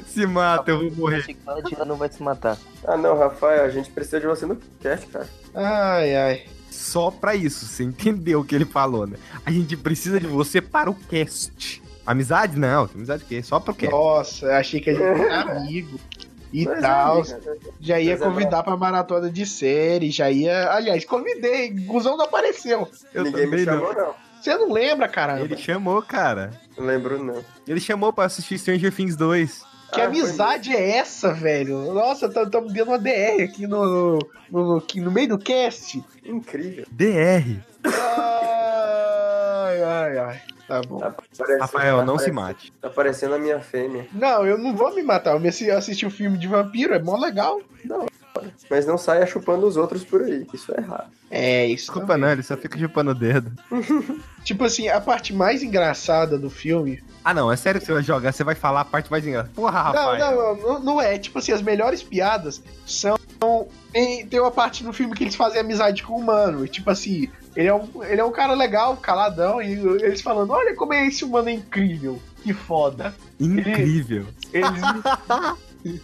Se mata, eu vou morrer. Ela não vai se matar. Ah não, Rafael, a gente precisa de você no podcast, cara. Ai, ai. Só pra isso, você entendeu o que ele falou, né? A gente precisa de você para o cast. Amizade? Não, amizade o quê? Só pro cast. Nossa, achei que a gente era amigo e mas tal. É, já ia convidar é pra maratona de série, já ia... Aliás, convidei, o Guzão não apareceu. Eu Ninguém me chamou, não. não. Você não lembra, caramba? Ele chamou, cara. Não lembro, não. Ele chamou pra assistir Stranger Things dois. Que ah, amizade é essa, velho? Nossa, estamos dando uma D R aqui no, no, no, no meio do cast. Incrível. D R. Ai, ai, ai. Tá bom. Tá Rafael, tá não se mate. Tá parecendo a minha fêmea. Não, eu não vou me matar. Eu assisti um filme de vampiro, é mó legal. Não. Mas não saia chupando os outros por aí. Isso é errado. É, isso. Desculpa também. Não, ele só fica chupando o dedo. Tipo assim, a parte mais engraçada do filme... Ah não, é sério que você vai jogar, você vai falar a parte mais engraçada. Porra, rapaz. Não, não, não é. Tipo assim, as melhores piadas são... Tem, tem uma parte no filme que eles fazem amizade com o humano. E tipo assim, ele é um, ele é um cara legal, caladão. E eles falando, olha como é esse humano é incrível. Que foda. Incrível. Ele, eles...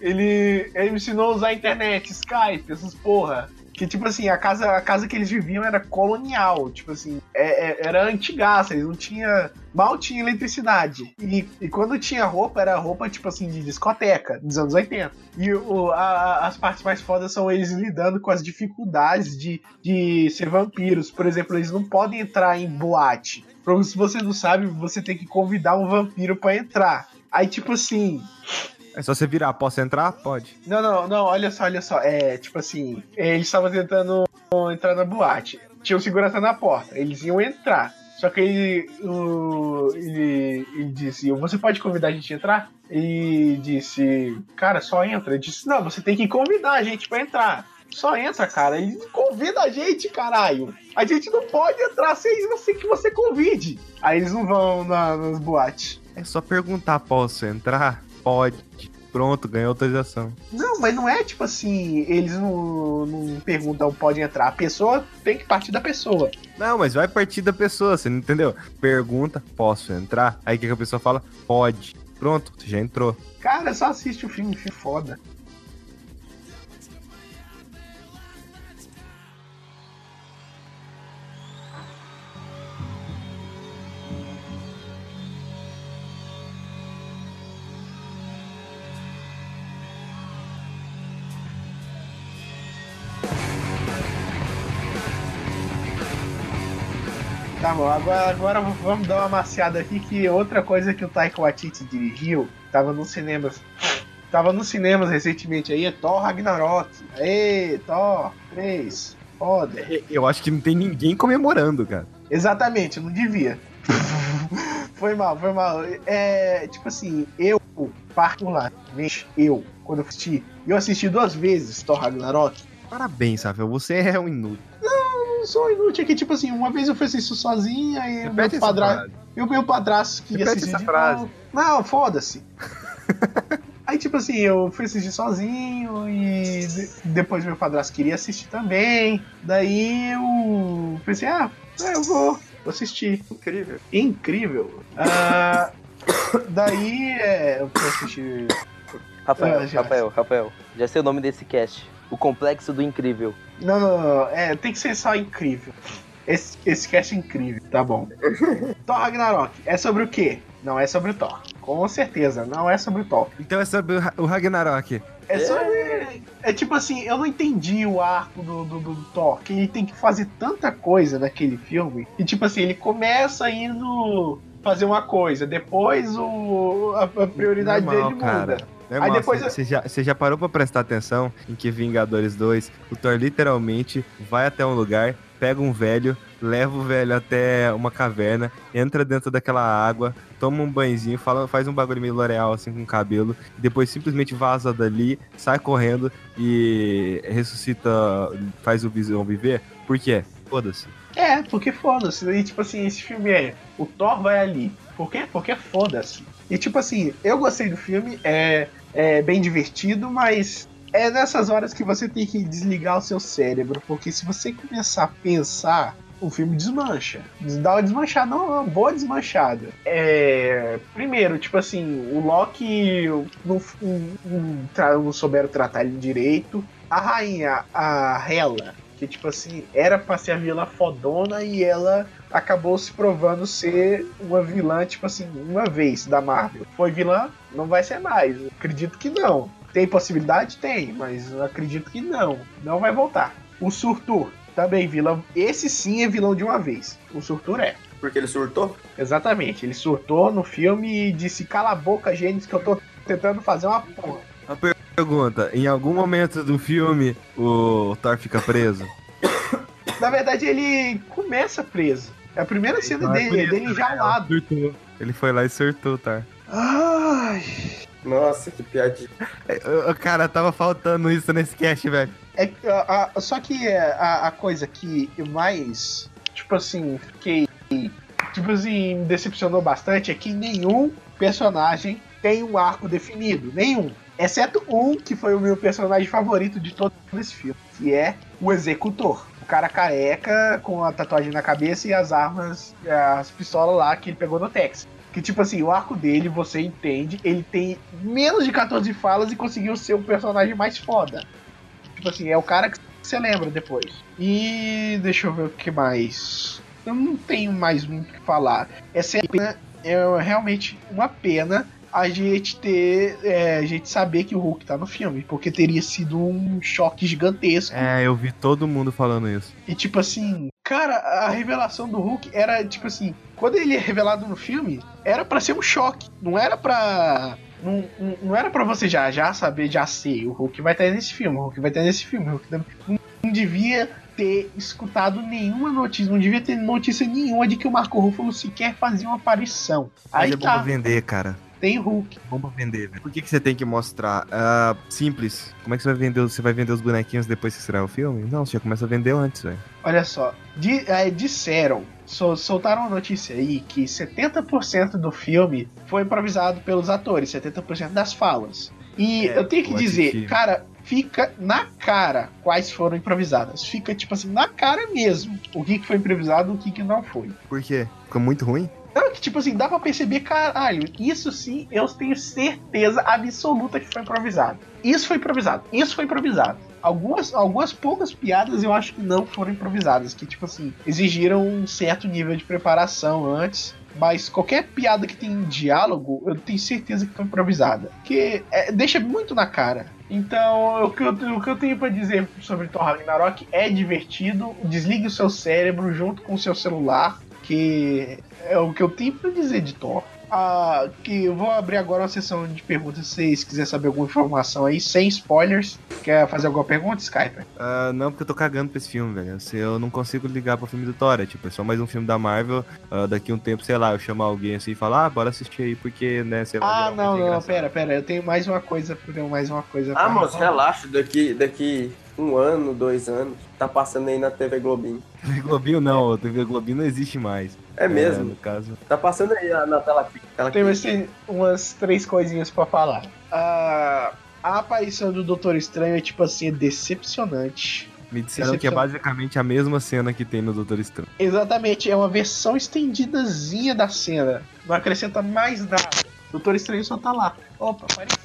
Ele, ele me ensinou a usar internet, Skype, essas porra. Que tipo assim, a casa, a casa que eles viviam era colonial, tipo assim, é, é, era antigaça, eles não tinha, mal tinha eletricidade. E, e quando tinha roupa, era roupa tipo assim de discoteca, dos anos oitenta. E o, a, as partes mais fodas são eles lidando com as dificuldades de, de ser vampiros. Por exemplo, eles não podem entrar em boate. Se você não sabe, você tem que convidar um vampiro pra entrar. Aí tipo assim... É só você virar, posso entrar? Pode. Não, não, não, olha só, olha só. É, tipo assim, eles estavam tentando entrar na boate. Tinha um segurança na porta, eles iam entrar. Só que ele, o, ele, ele disse, você pode convidar a gente a entrar? E disse, cara, só entra. Ele disse, não, você tem que convidar a gente pra entrar. Só entra, cara. Ele convida a gente, caralho. A gente não pode entrar sem você que você convide. Aí eles não vão na, nas boates. É só perguntar, posso entrar? Pode, pronto, ganhou autorização. Não, mas não é tipo assim, eles não, não perguntam, pode entrar. A pessoa tem que partir da pessoa. Não, mas vai partir da pessoa, você não entendeu? Pergunta, posso entrar? Aí o que a pessoa fala? Pode. Pronto, você já entrou. Cara, só assiste o filme, que foda. Tá bom, agora, agora vamos dar uma maciada aqui, que outra coisa que o Taika Waititi dirigiu, tava nos cinemas, tava nos cinemas recentemente aí, é Thor Ragnarok. Aê, Thor três, foda. Eu acho que não tem ninguém comemorando, cara. Exatamente, não devia. Foi mal, foi mal. É, tipo assim, eu, particularmente, eu, quando eu assisti, eu assisti duas vezes Thor Ragnarok. Parabéns, Rafael, você é um inútil. Não, não sou inútil, é que tipo assim, uma vez eu fiz isso sozinho, aí o meu padrasto, eu meu padrasto que ia assistir de novo. Não, foda-se. Aí, tipo assim, eu fui assistir sozinho e depois meu padrasto queria assistir também. Daí eu pensei, ah, eu vou assistir. Incrível. Incrível. Ah, daí é, eu fui assistir... Rafael, ah, Rafael, Rafael, já sei o nome desse cast. O Complexo do Incrível. Não, não, não. É, tem que ser só incrível. Esse, esse cast é incrível, tá bom. Thor Ragnarok, é sobre o quê? Não é sobre o Thor. Com certeza, não é sobre o Thor. Então é sobre o Ragnarok. É sobre... É tipo assim, eu não entendi o arco do, do, do Thor, que ele tem que fazer tanta coisa naquele filme. E tipo assim, ele começa indo fazer uma coisa, depois o, a, a prioridade não, dele cara. muda. É, aí depois você, eu... já, você já parou pra prestar atenção em que Vingadores dois, o Thor literalmente vai até um lugar, pega um velho, leva o velho até uma caverna, entra dentro daquela água, toma um banhozinho, fala, faz um bagulho meio L'Oreal assim com o cabelo, depois simplesmente vaza dali, sai correndo e ressuscita, faz o Visão viver. Por quê? Foda-se. É, porque foda-se. E tipo assim, esse filme é, o Thor vai ali. Por quê? Porque foda-se. E tipo assim, eu gostei do filme, é, é bem divertido, mas é nessas horas que você tem que desligar o seu cérebro, porque se você começar a pensar, o filme desmancha. Dá uma desmanchada, não, uma boa desmanchada. É, primeiro, tipo assim, o Loki não, não, não souberam tratar ele direito. A rainha, a Hela, que tipo assim, era pra ser a vilã fodona e ela... acabou se provando ser uma vilã, tipo assim, uma vez da Marvel. Foi vilã? Não vai ser mais. Acredito que não. Tem possibilidade? Tem, mas acredito que não. Não vai voltar. O Surtur, também vilão. Esse sim é vilão de uma vez. O Surtur é. Porque ele surtou? Exatamente. Ele surtou no filme e disse, cala a boca, gente, que eu tô tentando fazer uma porra. Uma pergunta. Em algum momento do filme, o Thor fica preso? Na verdade, ele começa preso. É a primeira cena ah, dele, é dele enjaulado. Ele foi lá e surtou, tá? Ai. Nossa, que piadinha. O cara, tava faltando isso nesse cast, velho. É, a, a, só que a, a coisa que eu mais, tipo assim, fiquei... Tipo assim, me decepcionou bastante é que nenhum personagem tem um arco definido. Nenhum. Exceto um que foi o meu personagem favorito de todo esse filme, que é o Executor. O cara careca, com a tatuagem na cabeça e as armas, as pistolas lá que ele pegou no Texas. Que tipo assim, o arco dele, você entende, ele tem menos de catorze falas e conseguiu ser o personagem mais foda. Tipo assim, é o cara que você lembra depois. E deixa eu ver o que mais. Eu não tenho mais muito o que falar. Essa é, pena, é realmente uma pena a gente ter, é, a gente saber que o Hulk tá no filme, porque teria sido um choque gigantesco. É, eu vi todo mundo falando isso. E tipo assim, cara, a revelação do Hulk era tipo assim, quando ele é revelado no filme, era pra ser um choque, não era pra... Não, não, não era pra você já, já saber, já sei, o Hulk vai estar nesse filme, o Hulk vai estar nesse filme, o Hulk tá... não, não devia ter escutado nenhuma notícia, não devia ter notícia nenhuma de que o Marco Ruffalo sequer fazia uma aparição. Aí é bom tá... vender, cara. Tem Hulk. Vamos vender, velho. Por que, que você tem que mostrar? Uh, simples. Como é que você vai vender? Você vai vender os bonequinhos depois que estrear o filme? Não, você já começa a vender antes, velho. Olha só. D- é, disseram, so- soltaram uma notícia aí que setenta por cento do filme foi improvisado pelos atores, setenta por cento das falas. E é, eu tenho que dizer, assistir. Cara, fica na cara quais foram improvisadas. Fica, tipo assim, na cara mesmo. O que, que foi improvisado e o que, que não foi. Por quê? Ficou muito ruim? Não, que tipo assim, dá pra perceber, caralho, isso sim, eu tenho certeza absoluta que foi improvisado. Isso foi improvisado, isso foi improvisado. Algumas, algumas poucas piadas eu acho que não foram improvisadas, que tipo assim, exigiram um certo nível de preparação antes, mas qualquer piada que tem diálogo, eu tenho certeza que foi improvisada. Porque é, deixa muito na cara. Então, o que, eu, o que eu tenho pra dizer sobre Thor Ragnarok é divertido, desligue o seu cérebro junto com o seu celular, que é o que eu tenho pra dizer de Thor. Ah, que eu vou abrir agora uma sessão de perguntas, se vocês quiserem saber alguma informação aí, sem spoilers. Quer fazer alguma pergunta, Skyper? Uh, não, porque eu tô cagando pra esse filme, velho. Se eu não consigo ligar pro filme do Thor, é, tipo, é só mais um filme da Marvel. Uh, daqui um tempo, sei lá, eu chamar alguém assim e falar, ah, bora assistir aí, porque, né, sei lá. Ah, não, não, pera, pera, eu tenho mais uma coisa, eu tenho mais uma coisa. Ah, moço, relaxa, daqui, daqui um ano, dois anos, tá passando aí na T V Globinho. T V Globinho não, a T V Globinho não existe mais. É mesmo, é, no caso. Tá passando aí na tela. tela Tem assim, umas três coisinhas pra falar. Uh, a aparição do Doutor Estranho é tipo assim, é decepcionante. Me disseram decepcionante. Que é basicamente a mesma cena que tem no Doutor Estranho. Exatamente, é uma versão estendidazinha da cena. Não acrescenta mais nada. Doutor Estranho só tá lá. Opa, apareceu.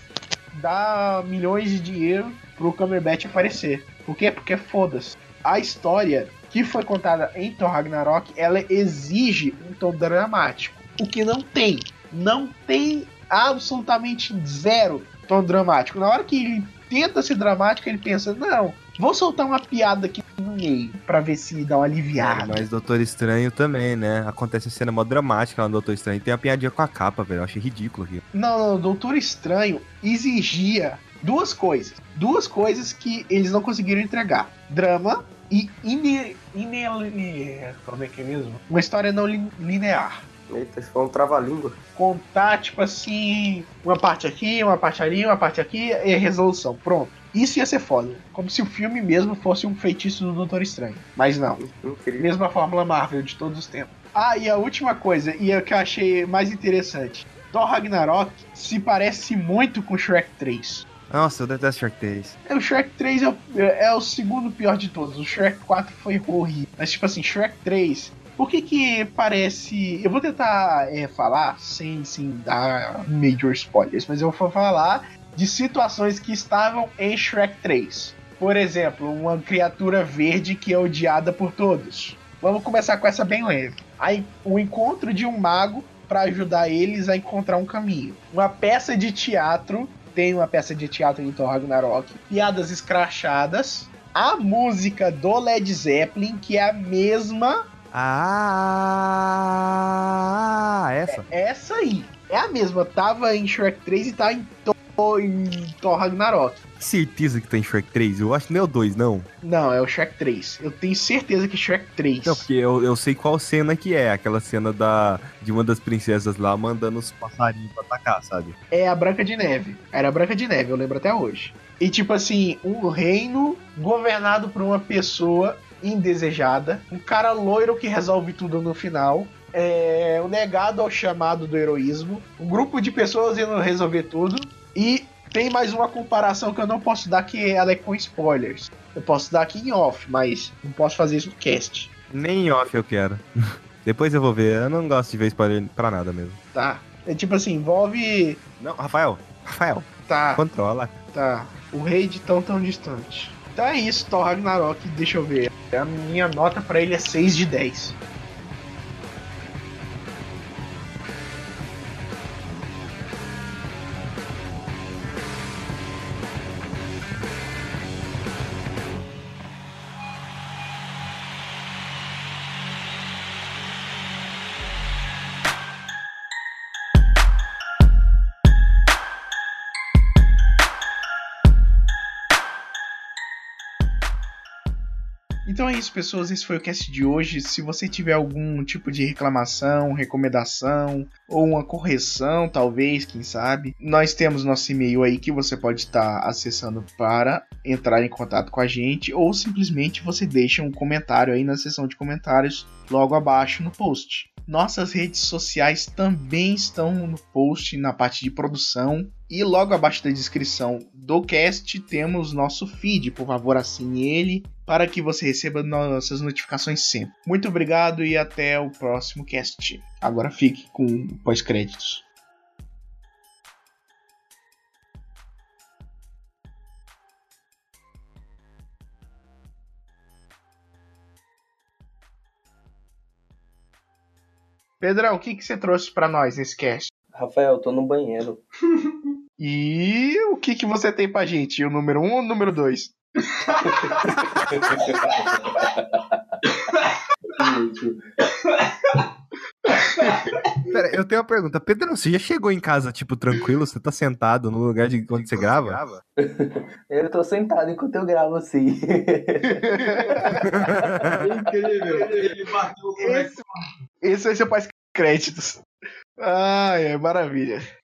Dá milhões de dinheiro pro Cumberbatch aparecer. Por quê? Porque foda-se. A história que foi contada em Thor Ragnarok, ela exige um tom dramático, o que não tem, não tem absolutamente zero tom dramático. Na hora que ele tenta ser dramático, ele pensa, não, vou soltar uma piada aqui no meio, pra ver se dá um aliviado. Mas Doutor Estranho também, né, acontece a cena mó dramática lá no Doutor Estranho, tem a piadinha com a capa, velho, eu achei ridículo aqui. Não, não, Doutor Estranho exigia duas coisas, duas coisas que eles não conseguiram entregar, drama, e ine, ine, ine, como é que é mesmo? Uma história não linear. Eita, isso foi um trava-língua. Contar, tipo assim, uma parte aqui, uma parte ali, uma parte aqui, e resolução, pronto. Isso ia ser foda, como se o filme mesmo fosse um feitiço do Doutor Estranho. Mas não, incrível. Mesma fórmula Marvel de todos os tempos. Ah, e a última coisa, e é o que eu achei mais interessante. Thor Ragnarok se parece muito com Shrek três. Nossa, eu detesto Shrek três. É, o Shrek três é o, é o segundo pior de todos. O Shrek quatro foi horrível. Mas, tipo assim, Shrek três... Por que que parece... Eu vou tentar é, falar sem, sem dar major spoilers, mas eu vou falar de situações que estavam em Shrek três. Por exemplo, uma criatura verde que é odiada por todos. Vamos começar com essa bem leve. Aí, o encontro de um mago para ajudar eles a encontrar um caminho. Uma peça de teatro... Tem uma peça de teatro em Thor Ragnarok. Piadas escrachadas. A música do Led Zeppelin, que é a mesma... Ah, essa. É, essa aí. É a mesma. Tava em Shrek três e tá em Thor, em Thor Ragnarok. Certeza que tá em Shrek três? Eu acho que não é o dois, não. Não, é o Shrek três. Eu tenho certeza que é Shrek três. Não, porque eu, eu sei qual cena que é. Aquela cena da, de uma das princesas lá mandando os passarinhos pra atacar, sabe? É a Branca de Neve. Era a Branca de Neve, eu lembro até hoje. E tipo assim, um reino governado por uma pessoa indesejada. Um cara loiro que resolve tudo no final. É, o negado ao chamado do heroísmo. Um grupo de pessoas indo resolver tudo. E... Tem mais uma comparação que eu não posso dar, que ela é com spoilers. Eu posso dar aqui em off, mas não posso fazer isso no cast. Nem em off eu quero. Depois eu vou ver. Eu não gosto de ver spoiler pra nada mesmo. Tá. É tipo assim, envolve... Não, Rafael. Rafael. Tá. Controla. Tá. O rei de tão tão distante. Então é isso, Thor Ragnarok. Deixa eu ver. A minha nota pra ele é seis de dez. Então é isso, pessoas, esse foi o cast de hoje. Se você tiver algum tipo de reclamação, recomendação ou uma correção, talvez, quem sabe, nós temos nosso e-mail aí que você pode estar acessando para entrar em contato com a gente, ou simplesmente você deixa um comentário aí na seção de comentários logo abaixo no post. Nossas redes sociais também estão no post, na parte de produção. E logo abaixo da descrição do cast temos nosso feed. Por favor, assine ele para que você receba nossas notificações sempre. Muito obrigado e até o próximo cast. Agora fique com o pós-créditos. Pedrão, o que, que você trouxe para nós nesse cast? Rafael, eu tô no banheiro. E o que, que você tem pra gente? O número um ou o número dois? Pera, eu tenho uma pergunta. Pedrão, você já chegou em casa, tipo, tranquilo? Você tá sentado no lugar de onde você grava? Eu tô sentado enquanto eu gravo, sim. Incrível. Ele bateu. Esse vai ser o pós-créditos. Ah, é maravilha.